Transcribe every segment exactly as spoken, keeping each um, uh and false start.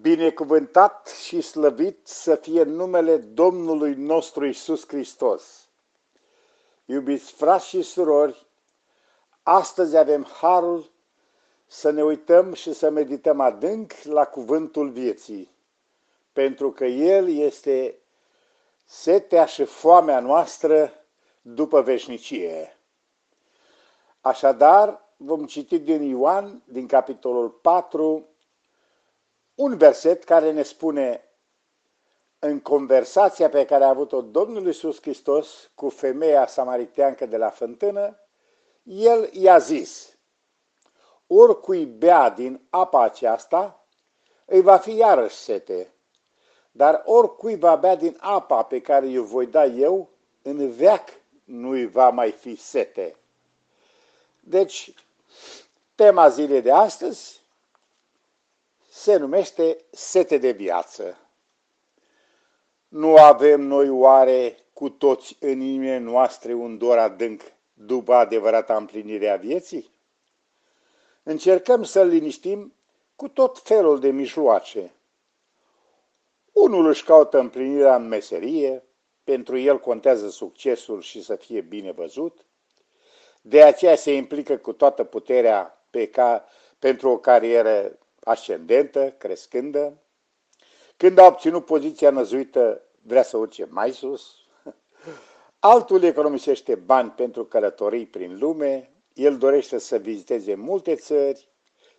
Binecuvântat și slăvit să fie numele Domnului nostru Iisus Hristos. Iubiți frați și surori, astăzi avem harul să ne uităm și să medităm adânc la cuvântul vieții, pentru că el este setea și foamea noastră după veșnicie. Așadar, vom citi din Ioan, din capitolul patru, un verset care ne spune: în conversația pe care a avut-o Domnul Iisus Hristos cu femeia samariteancă de la fântână, el i-a zis: oricui bea din apa aceasta, îi va fi iarăși sete, dar oricui va bea din apa pe care i-o voi da eu, în veac nu-i va mai fi sete. Deci, tema zilei de astăzi se numește sete de viață. Nu avem noi oare cu toți în inimile noastre un dor adânc după adevărata împlinire a vieții? Încercăm să-l liniștim cu tot felul de mijloace. Unul își caută împlinirea în meserie, pentru el contează succesul și să fie bine văzut, de aceea se implică cu toată puterea pe ca, pentru o carieră ascendentă, crescândă. Când a obținut poziția năzuită, vrea să urce mai sus. Altul economisește bani pentru călătorii prin lume, el dorește să viziteze multe țări,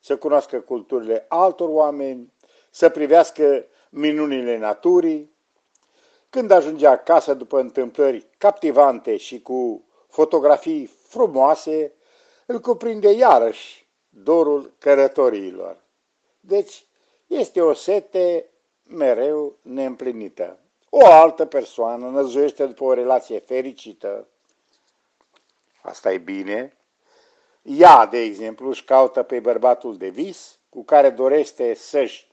să cunoască culturile altor oameni, să privească minunile naturii. Când ajunge acasă după întâmplări captivante și cu fotografii frumoase, îl cuprinde iarăși dorul călătoriilor. Deci este o sete mereu neîmplinită. O altă persoană năzuiește după o relație fericită. Asta e bine. Ea, de exemplu, își caută pe bărbatul de vis cu care dorește să-și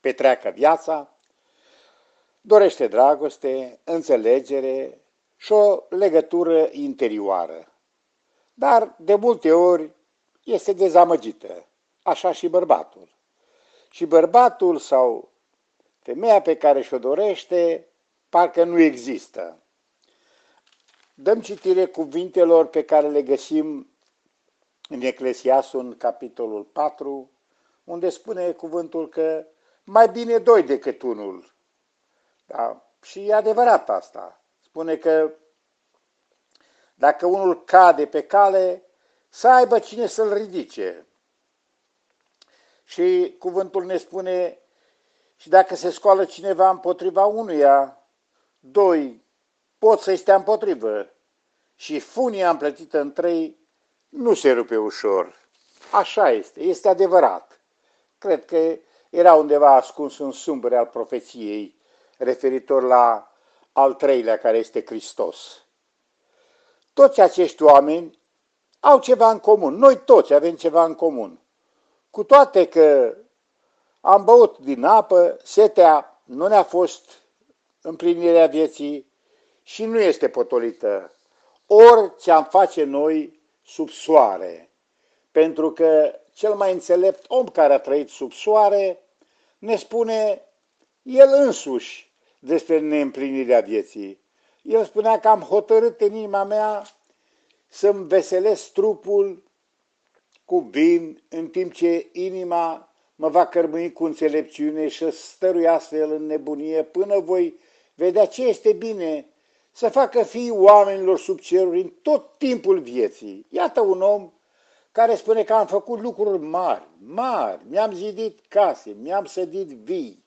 petreacă viața, dorește dragoste, înțelegere și o legătură interioară. Dar de multe ori este dezamăgită, așa și bărbatul. Și bărbatul sau femeia pe care și-o dorește parcă nu există. Dăm citire cuvintelor pe care le găsim în Eclesiastul, în capitolul patru, unde spune cuvântul că mai bine doi decât unul. Da? Și e adevărat asta. Spune că dacă unul cade pe cale, să aibă cine să-l ridice. Și cuvântul ne spune: și dacă se scoală cineva împotriva unuia, doi pot să-i stea împotrivă, și funia împletită în trei nu se rupe ușor. Așa este, este adevărat. Cred că era undeva ascuns un sumbăr al profeției referitor la al treilea, care este Hristos. Toți acești oameni au ceva în comun, noi toți avem ceva în comun. Cu toate că am băut din apă, setea nu ne-a fost împlinirea vieții și nu este potolită orice am face noi sub soare. Pentru că cel mai înțelept om care a trăit sub soare ne spune el însuși despre neîmplinirea vieții. El spunea că am hotărât în inima mea să-mi veselesc trupul cu vin, în timp ce inima mă va cărmâi cu înțelepciune și stărui astfel în nebunie, până voi vedea ce este bine să facă fiii oamenilor sub ceruri în tot timpul vieții. Iată un om care spune că am făcut lucruri mari, mari, mi-am zidit case, mi-am sădit vii,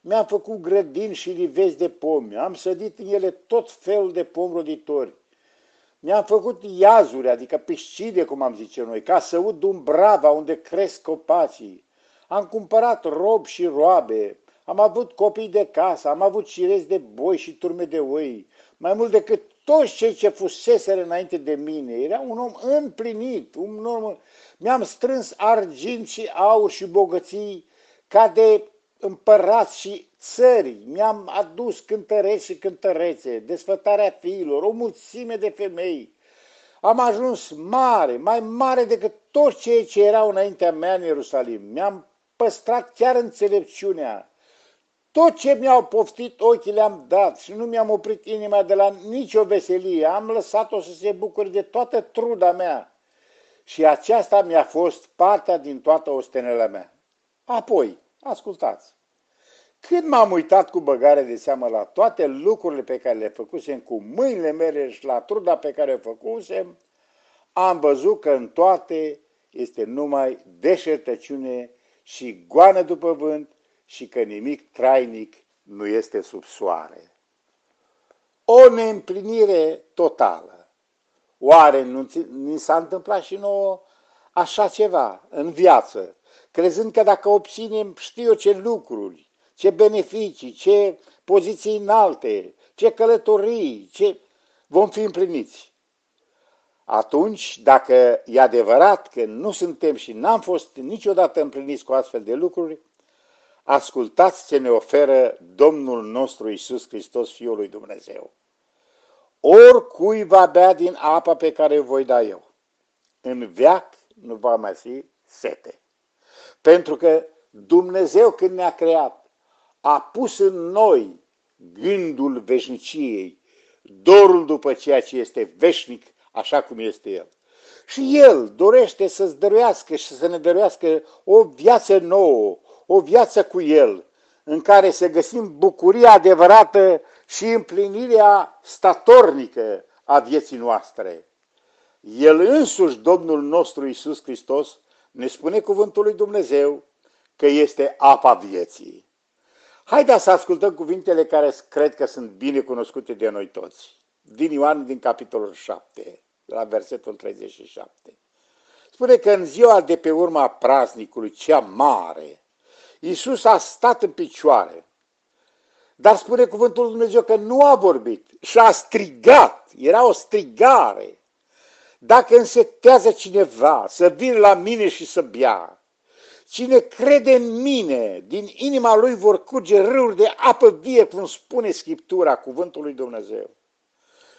mi-am făcut grădini și livezi de pomi, am sădit în ele tot felul de pomi roditori, mi-am făcut iazuri, adică piscine, cum am zice noi, ca să ud umbrava unde cresc copacii, am cumpărat robi și roabe, am avut copii de casă, am avut cirezi de boi și turme de oi, mai mult decât toți cei ce fuseseră înainte de mine. Era un om împlinit, un om... mi-am strâns argint și aur și bogății ca de împărați și țări, mi-am adus cântăreți și cântărețe, desfătarea fiilor, o mulțime de femei. Am ajuns mare, mai mare decât toți cei ce erau înaintea mea în Ierusalim. Mi-am păstrat chiar înțelepciunea. Tot ce mi-au poftit ochii le-am dat și nu mi-am oprit inima de la nicio veselie. Am lăsat-o să se bucure de toată truda mea și aceasta mi-a fost partea din toată ostenela mea. Apoi, ascultați, când m-am uitat cu băgare de seamă la toate lucrurile pe care le făcusem cu mâinile mele și la truda pe care o făcusem, am văzut că în toate este numai deșertăciune și goană după vânt și că nimic trainic nu este sub soare. O neîmplinire totală. Oare nu ni s-a întâmplat și nouă așa ceva în viață, crezând că dacă obținem știu eu ce lucruri, ce beneficii, ce poziții înalte, ce călătorii, ce vom fi împliniți? Atunci, dacă e adevărat că nu suntem și n-am fost niciodată împliniți cu astfel de lucruri, ascultați ce ne oferă Domnul nostru Iisus Hristos, Fiul lui Dumnezeu. Oricui va bea din apa pe care o voi da eu, în veac nu va mai fi sete. Pentru că Dumnezeu, când ne-a creat, a pus în noi gândul veșniciei, dorul după ceea ce este veșnic, așa cum este El. Și El dorește să-ți dăruiască și să ne dăruiască o viață nouă, o viață cu El, în care să găsim bucuria adevărată și împlinirea statornică a vieții noastre. El însuși, Domnul nostru Iisus Hristos, ne spune cuvântul lui Dumnezeu că este apa vieții. Haideți să ascultăm cuvintele care cred că sunt bine cunoscute de noi toți. Din Ioan, din capitolul șapte, la versetul treizeci și șapte. Spune că în ziua de pe urma praznicului, cea mare, Iisus a stat în picioare, dar spune cuvântul lui Dumnezeu că nu a vorbit și a strigat, era o strigare. Dacă însetează cineva să vină la mine și să bea, cine crede în mine, din inima lui vor curge râuri de apă vie, cum spune Scriptura, cuvântul lui Dumnezeu.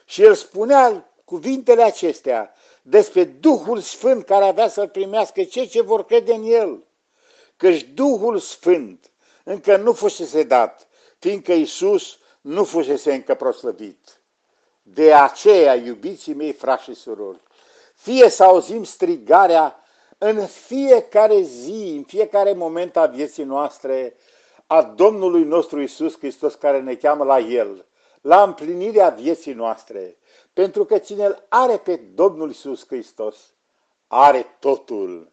Și el spunea cuvintele acestea despre Duhul Sfânt care avea să-l primească cei ce vor crede în el. Căci Duhul Sfânt încă nu fusese dat, fiindcă Iisus nu fusese încă proslăvit. De aceea, iubiții mei, frați și surori, fie să auzim strigarea în fiecare zi, în fiecare moment a vieții noastre, a Domnului nostru Iisus Hristos, care ne cheamă la El, la împlinirea vieții noastre, pentru că cine îl are pe Domnul Iisus Hristos, are totul.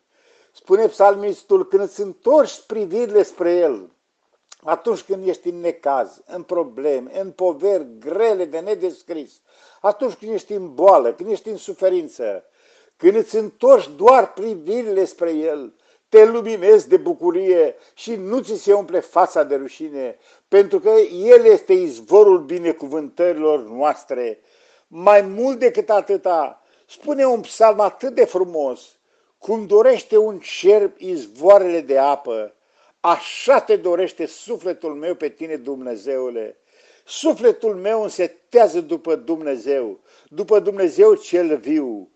Spune psalmistul, când îți întorci privirile spre El, atunci când ești în necaz, în probleme, în poveri grele de nedescris, atunci când ești în boală, când ești în suferință, când îți întorci doar privirile spre El, te luminezi de bucurie și nu ți se umple fața de rușine, pentru că El este izvorul binecuvântărilor noastre. Mai mult decât atâta, spune un psalm atât de frumos, cum dorește un cerb izvoarele de apă, așa te dorește sufletul meu pe tine, Dumnezeule. Sufletul meu însetează după Dumnezeu, după Dumnezeu cel viu.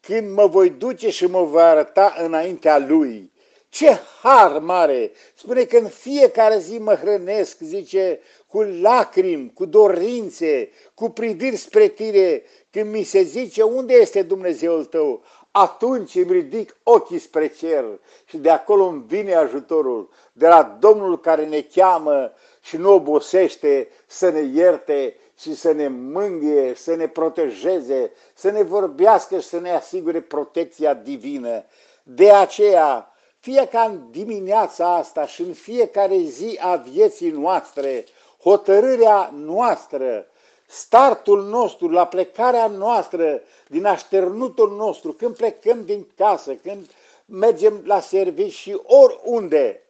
Când mă voi duce și mă voi arăta înaintea Lui, ce har mare! Spune că în fiecare zi mă hrănesc, zice, cu lacrimi, cu dorințe, cu priviri spre Tine. Când mi se zice, unde este Dumnezeul Tău? Atunci îmi ridic ochii spre cer și de acolo îmi vine ajutorul de la Domnul care ne cheamă și nu obosește să ne ierte și să ne mângâie, să ne protejeze, să ne vorbească și să ne asigure protecția divină. De aceea, fie ca în dimineața asta și în fiecare zi a vieții noastre, hotărârea noastră, startul nostru, la plecarea noastră, din așternutul nostru, când plecăm din casă, când mergem la serviciu și oriunde,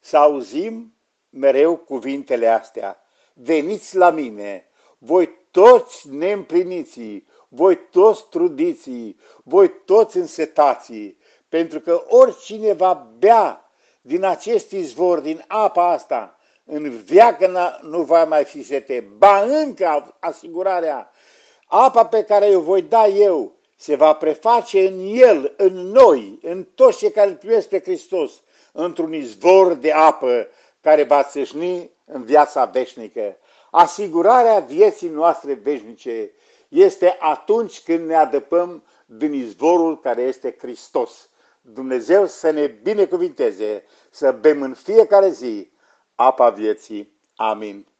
să auzim mereu cuvintele astea. Veniți la mine, voi toți neîmpliniții, voi toți trudiții, voi toți însetații, pentru că oricine va bea din acest izvor, din apa asta, în veacă nu va mai fi sete. Ba încă, asigurarea, apa pe care o voi da eu se va preface în El, în noi, în toți cei care îl primesc pe Hristos, într-un izvor de apă care va țâșni în viața veșnică. Asigurarea vieții noastre veșnice este atunci când ne adăpăm din izvorul care este Hristos. Dumnezeu să ne binecuvinteze, să bem în fiecare zi apa vieții. Amin.